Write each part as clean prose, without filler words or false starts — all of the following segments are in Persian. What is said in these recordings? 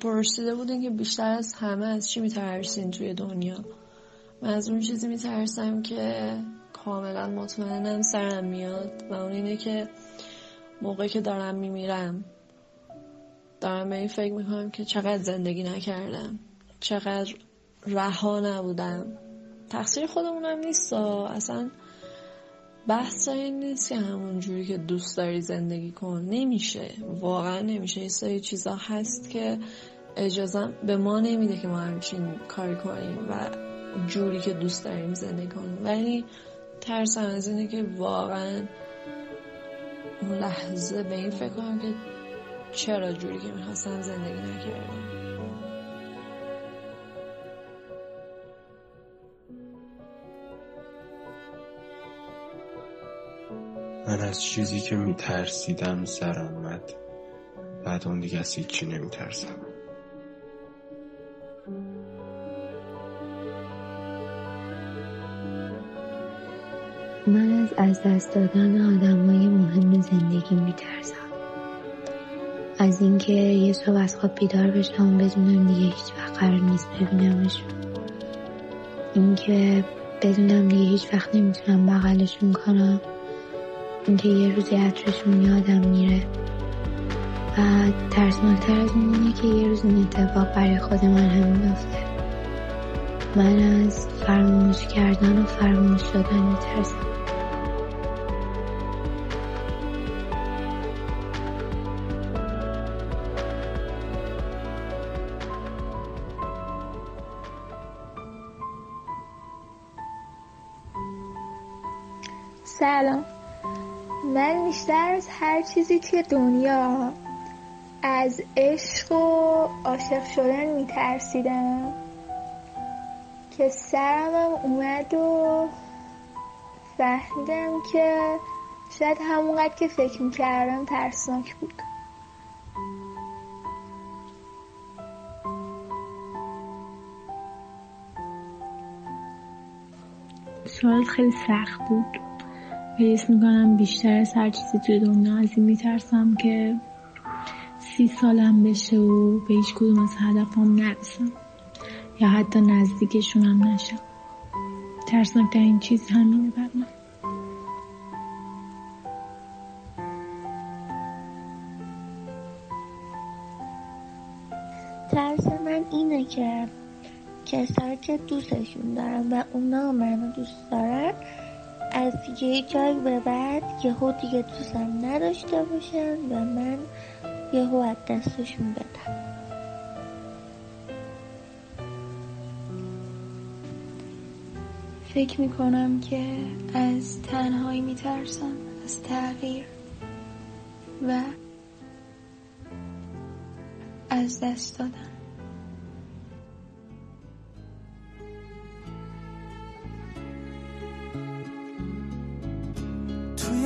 پرسیده بودن که بیشتر از همه از چی میترسین توی دنیا. من از اون چیزی میترسم که کاملا مطمئنم سرم میاد و اون اینه که موقعی که دارم میمیرم دارم به این فکر میکنم که چقدر زندگی نکردم، چقدر رها نبودم. تقصیر خودمونم نیست، اصلا بحث این نیست که همون جوری که دوست داری زندگی کن، نمیشه، واقعا نمیشه. یه سری چیزا هست که اجازه به ما نمیده که ما همچین کاری کنیم و جوری که دوست داریم زندگی کنیم. ولی ترسم از اینه که واقعا اون لحظه به این فکر کنم که چرا جوری که میخواستم زندگی نکردم. من از چیزی که میترسیدم سرم اومد، بعد اون دیگه از هیچی نمیترسم. من از دست دادن آدمای مهم زندگی میترسم، از اینکه یه صبح از خواب بیدار بشم بدونم دیگه هیچ وقت قرار نیست ببینمشون، اینکه بدونم دیگه هیچ وقت نمیتونم بغلشون کنم، اینکه یه روزی عطرشون یادم میره. و ترسناکتر از اون اینه که یه روز این اتفاق برای خود من هم میفته. من از فراموش کردن و فراموش شدن میترسم. سلام، من بیشتر از هر چیزی توی دنیا از عشق و عاشق شدن میترسیدم که سرمم اومد و فهمیدم که شاید همونقدر که فکر میکردم ترسناک بود. سوال خیلی سخت بود. حس میکنم بیشتر از هر چیزی توی دنیا از این میترسم که 30 سالم بشه و به هیچ کدوم از هدفم نرسم یا حتی نزدیکشون هم نشم. ترسناک‌ترین چیز همینه برای من. ترس من اینه که کسایی که دوستشون دارم و اونا منو دوست دارن از یه جایی به بعد یهو دیگه دوستم نداشته باشن و من یهو از دستشون بدم. فکر میکنم که از تنهایی میترسم، از تغییر و از دست دادن.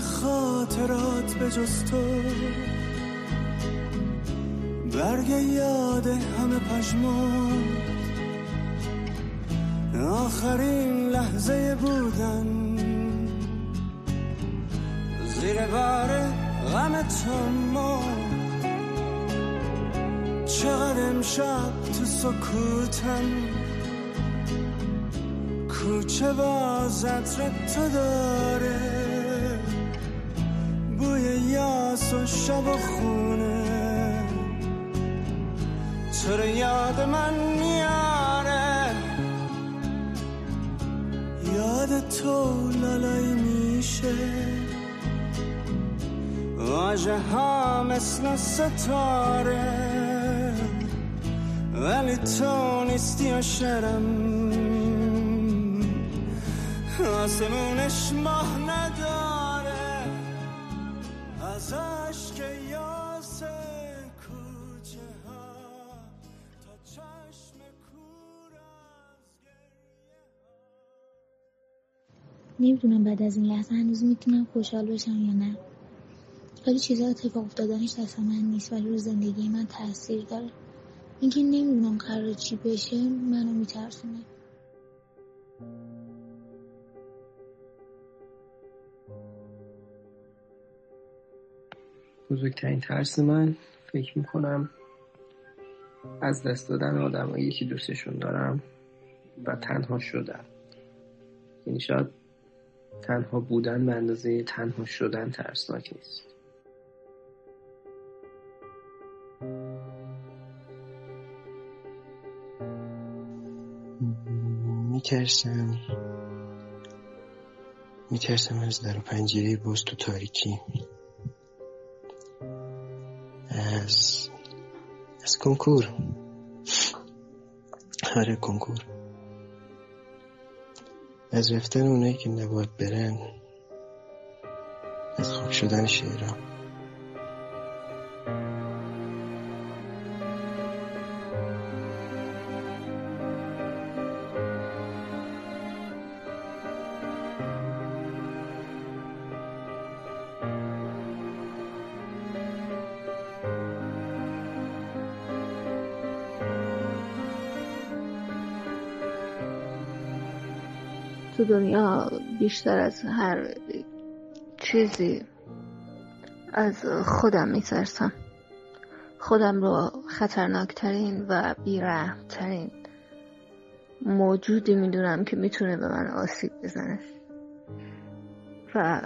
خاطرات به جز تو برگ یاد همه پشمان، آخرین لحظه بودن زیر بار غم تمام. چقدر امشب تو سکوتم، کوچه باز عطر تو داره، یاس و شب و خونه تو رو یاد من میاره، یاد تو لالای میشه، واجه ها مثل ستاره، ولی تو نیستی و شرم آسمونش ماه نداره. نمیدونم بعد از این لحظه هنوز میتونم خوشحال باشم یا نه. خیلی چیزا اتفاق افتادنش دست من نیست ولی رو زندگی من تاثیر داره. اینکه نمیدونم قراره چی بشه منو میترسونه. بزرگترین ترس من فکر میکنم از دست دادن آدمایی که دوستشون دارم و تنها شدن، یعنی شاید تنها بودن به اندازه تنها شدن ترسناک نیست. میترسم از در و پنجره باز تو تاریکی، از کنکور. آره کنکور، از رفتن اونایی که نباید برن، از خواب شدن شعرام. تو دنیا بیشتر از هر چیزی از خودم میترسم. خودم رو خطرناکترین و بی‌رحم‌ترین موجودی میدونم که میتونه به من آسیب بزنه و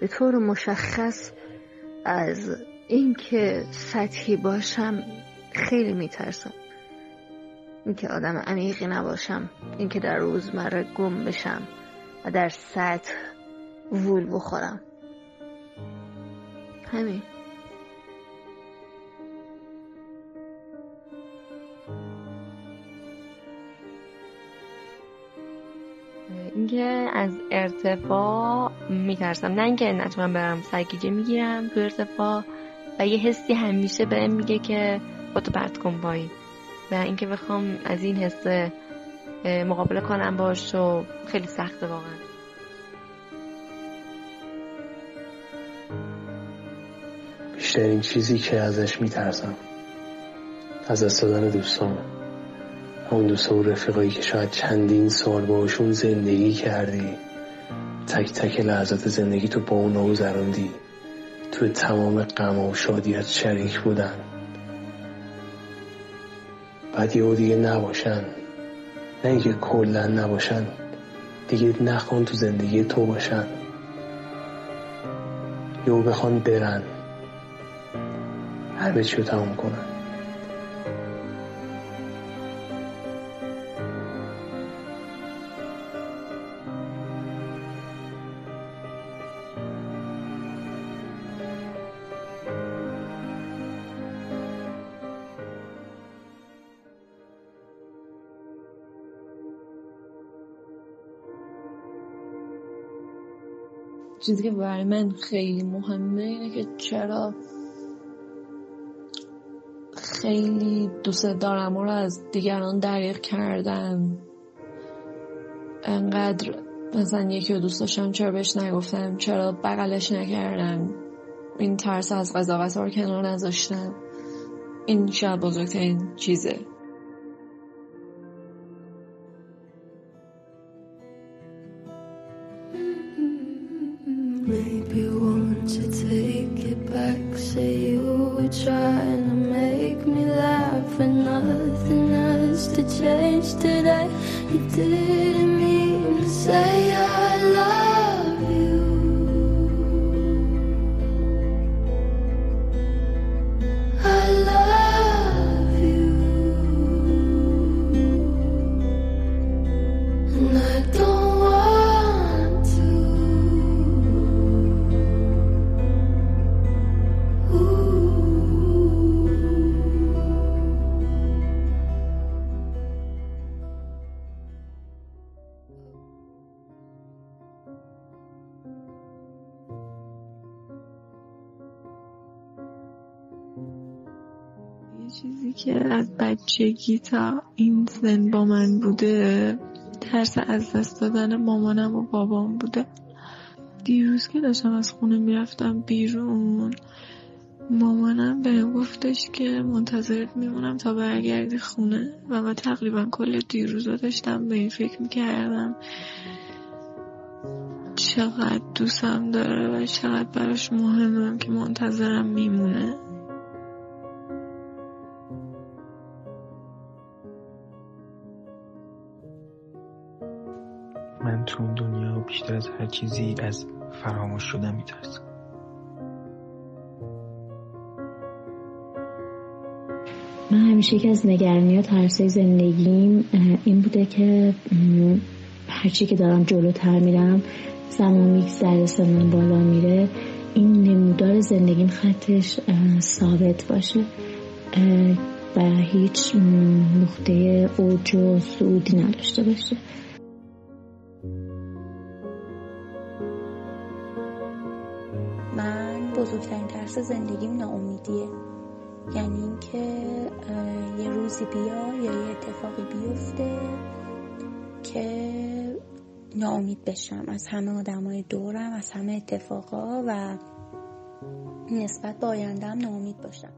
به طور مشخص از اینکه سطحی باشم خیلی میترسم، اینکه آدم عمیقی نباشم، اینکه در روزمره گم بشم و در سطح وول بخورم. همین. اینکه از ارتفاع میترسم، نه اینکه نتونم برم، سرگیجه میگیرم تو ارتفاع و یه حسی همیشه بهم میگه که خودتو پرت کن پایین و اینکه بخوام از این حس مقابله کنم باش و خیلی سخته واقعا. بیشترین چیزی که ازش میترسم از دست دادن دوستام، همون دوستا و رفیقایی که شاید چندین سال باشون زندگی کردی، تک تک لحظات زندگی تو با اونا گذروندی، تو تمام غم و شادیات شریک بودن، بعد یه دیگه نباشن، نه اینکه کلن نباشن، دیگه نخوان تو زندگی تو باشن، یه بخوان برن، هر به چی رو تمام کنن. چیزی که برای من خیلی مهمه اینه که چرا خیلی دوست دارم و رو از دیگران دریغ کردم. انقدر مثلا یکی رو دوست داشتم چرا بهش نگفتم، چرا بغلش نکردم، این ترس از قضاوت رو کنار نذاشتم. این شاید بزرگترین چیزه. Maybe want to take it back. Say you were trying to make me laugh, and nothing else to change today. You didn't mean to say I love you. I love you, and I don't. چیزی که از بچگی تا این سن با من بوده ترس از دست دادن مامانم و بابام بوده. دیروز که داشتم از خونه میرفتم بیرون، مامانم بهم گفتش که منتظرت میمونم تا برگردی خونه و من تقریبا کل دیروز داشتم به این فکر میکردم چقدر دوستم داره و چقدر براش مهمم که منتظرم میمونه. من تو این دنیا بیشتر از هر چیزی از فراموش شدن میترسم. من همیشه که از نگرانی و ترسای زندگیم این بوده که هرچی که دارم جلوتر میرم، زمان میگذره، سنم بالا میره، این نمودار زندگیم خطش ثابت باشه و هیچ نقطه اوج و صعودی نداشته باشه. من بزرگترین ترس زندگیم ناامیدیه، یعنی این که یه روزی بیاد یا یه اتفاقی بیفته که ناامید بشم از همه آدمای دورم، از همه اتفاقا و نسبت به آینده‌ام ناامید باشم.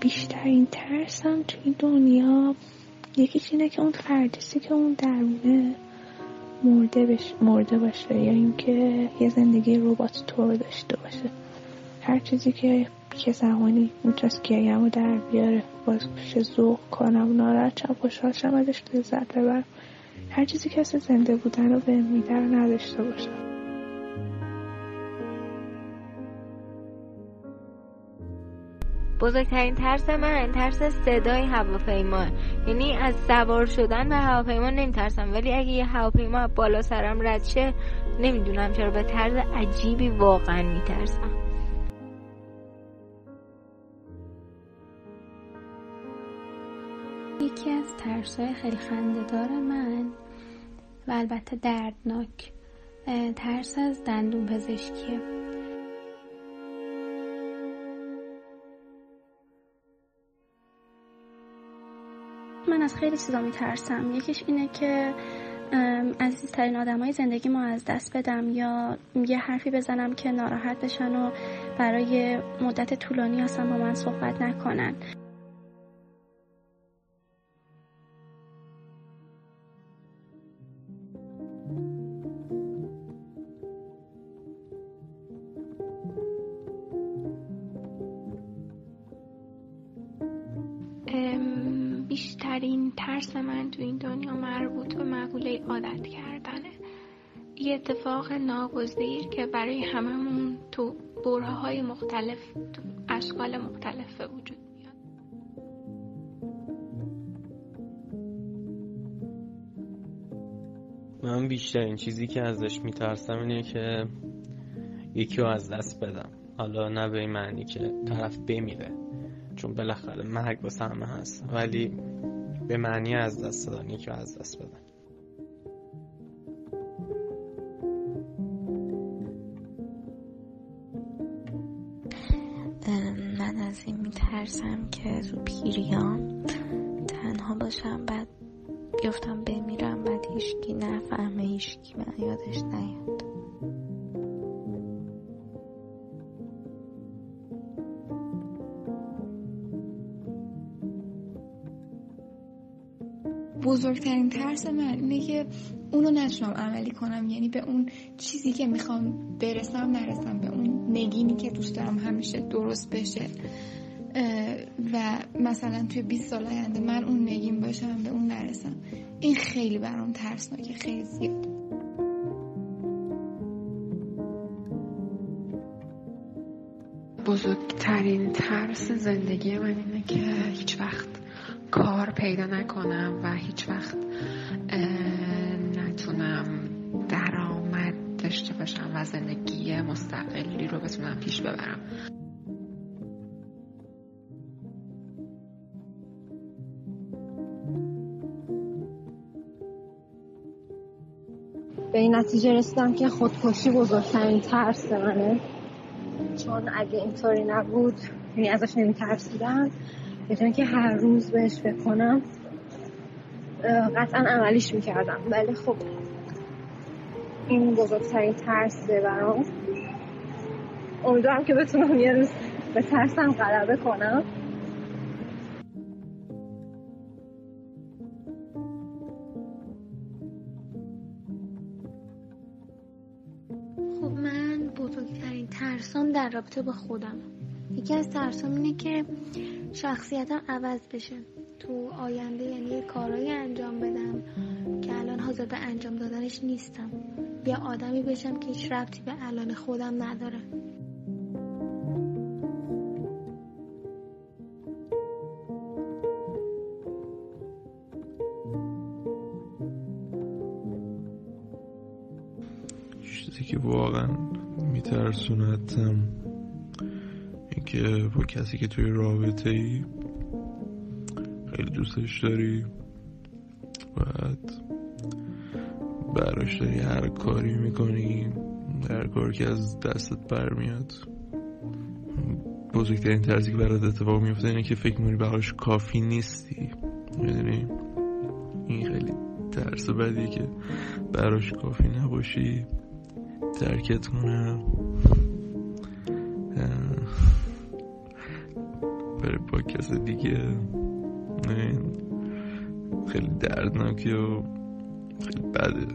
بیشترین ترسم توی دنیا یکیش اینه که اون فردیسی که اون درونه مرده باشه، یا اینکه یه زندگی ربات طور داشته باشه. هر چیزی که زمانی میتونست گریه‌مو در بیاره، بازگوش ذوق کنم، ناراحتم، خوشحالم، ازش لذت ببرم. هر چیزی که اصلا زنده بودن رو بهم میده رو نداشته باشم. بزرگترین ترس من ترس صدای هواپیما، یعنی از سوار شدن به هواپیما نمیترسم، ولی اگه یه هواپیما بالا سرم رد شه، نمیدونم چرا به طرز عجیبی واقعا میترسم. یکی از ترس‌های خیلی خنده‌دار من و البته دردناک، ترس از دندون پزشکیه. من از خیلی چیزا میترسم. یکیش اینه که عزیزترین آدمای زندگی ما از دست بدم، یا یه حرفی بزنم که ناراحت بشن و برای مدت طولانی اصلا با من صحبت نکنن. بیشترین ترس من تو این دنیا مربوط به مقوله عادت کردنه. یه اتفاق ناگزیر که برای هممون تو برهه‌های مختلف، تو اشکال مختلف به وجود میاد. من بیشترین چیزی که ازش میترسم اینه که یکی رو از دست بدم. حالا نه به این معنی که طرف بمیره، چون بالاخره مرگ واسه همه هست، ولی به معنی از دست دادن، یکی رو از دست بدن. من از این میترسم که تو پیریام تنها باشم، بعد گفتم بمیرم، بعد هیچکی نفهمه، هیچکی من یادش نیاد. بزرگترین ترس من اینه که اونو نتونم عملی کنم، یعنی به اون چیزی که میخوام برسم نرسم، به اون نگینی که دوست دارم همیشه درست بشه و مثلا توی 20 سال آینده من اون نگین باشم، به اون نرسم. این خیلی برام ترسناکه، خیلی زیاد. بزرگترین ترس زندگی من اینه که هیچ وقت کار پیدا نکنم و هیچ وقت نتونم درآمد داشته باشم و زندگی مستقلی رو بتونم پیش ببرم. به این نتیجه رسیدم که خودکشی بزرگترین ترس منه، چون اگه اینطوری نبود، یعنی ازش نمی‌ترسیدم، بدون که هر روز بهش بکنم قطعا عملیش میکردم. ولی خب این بزرگترین ترسه برام. امیدوارم که بتونم یه روز به ترسم غلبه کنم. خب من بزرگترین ترسم در رابطه با خودم. یکی از ترسم اینه که شخصیتم عوض بشه. تو آینده، یعنی کارایی انجام بدم که الان حاضر به انجام دادنش نیستم، یا آدمی بشم که هیچ ربطی به الان خودم نداره. چیزی که واقعا میترسونتم این که با کسی که توی رابطه ای خیلی دوستش داری، بعد براش داری هر کاری میکنی، هر کار که از دستت برمیاد. بزرگترین ترسی که برات اتفاق میفته اینه که فکر می‌کنی براش کافی نیستی. میدونی این خیلی ترس بدیه که براش کافی نباشی، ترکت کنه، بره با کس دیگه. خیلی دردناکی و خیلی بده.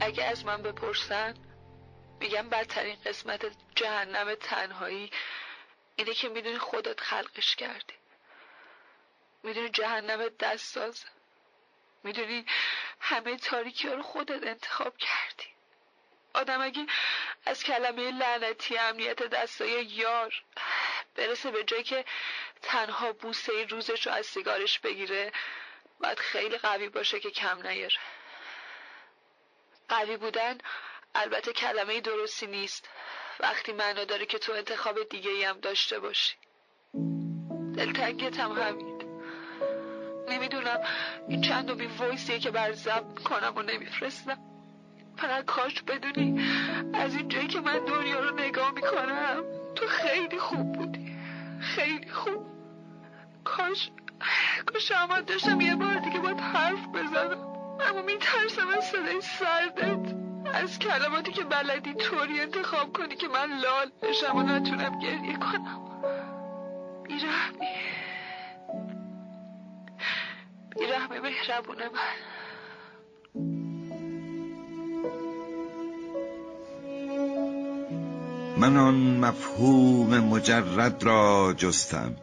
اگه از من بپرسن میگم بدترین قسمت جهنم تنهایی اینه که میدونی خودت خلقش کردی، میدونی جهنم دست سازه، میدونی همه تاریکی ها رو خودت انتخاب کردی. آدم اگه از کلمه لعنتی امنیت دستای یار برسه به جایی که تنها بوسه روزش رو از سیگارش بگیره، باید خیلی قوی باشه که کم نیاره. قوی بودن البته کلمه درستی نیست وقتی معنا داره که تو انتخاب دیگه‌ای هم داشته باشی. دلتنگیت هم همین. نمیدونم این چند و بی وایسیه که بر ضبط کنم و نمیفرستم. فقط کاش بدونی از این جایی که من دنیا رو نگاه میکنم تو خیلی خوب بودی، خیلی خوب. کاش آمد داشتم یه بار دیگه باید حرف بزنم، اما میترسم از صدای سردت، از کلماتی که بلدی طوری انتخاب کنی که من لال بشم و نتونم گریه کنم. بیرحمی مهربونه من. من آن مفهوم مجرد را جستم،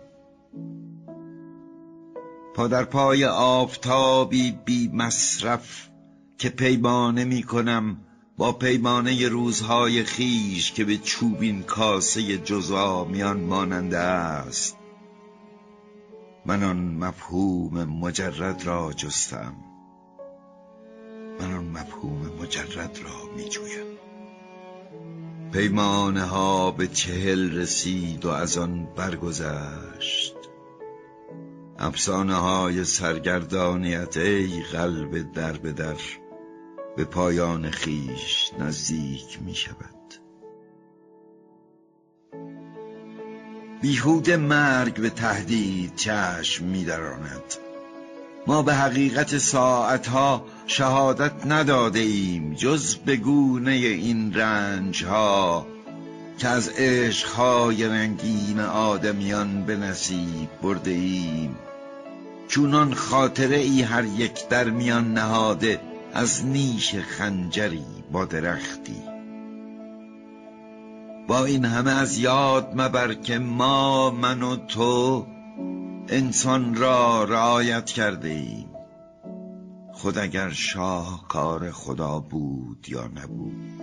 پادر پای آفتابی بی مصرف که پیمانه می کنم با پیمانه روزهای خیش که به چوبین کاسه جزا میان ماننده است. من آن مفهوم مجرد را جستم، من آن مفهوم مجرد را می جویم. پیمانه ها به 40 رسید و از آن برگذشت. افسانه های سرگردانیت ای قلب در به در به پایان خیش نزدیک می شود. بیهوده مرگ به تهدید چشم می دراند. ما به حقیقت ساعتها شهادت نداده ایم جز به گونه این رنج ها که از عشقهای رنگین آدمیان به نصیب برده ایم، چونان خاطره ای هر یک در میان نهاده از نیش خنجری با درختی. با این همه از یاد مبر که ما، من و تو، انسان را رعایت کرده ایم، خود اگر شاهکار خدا بود یا نبود.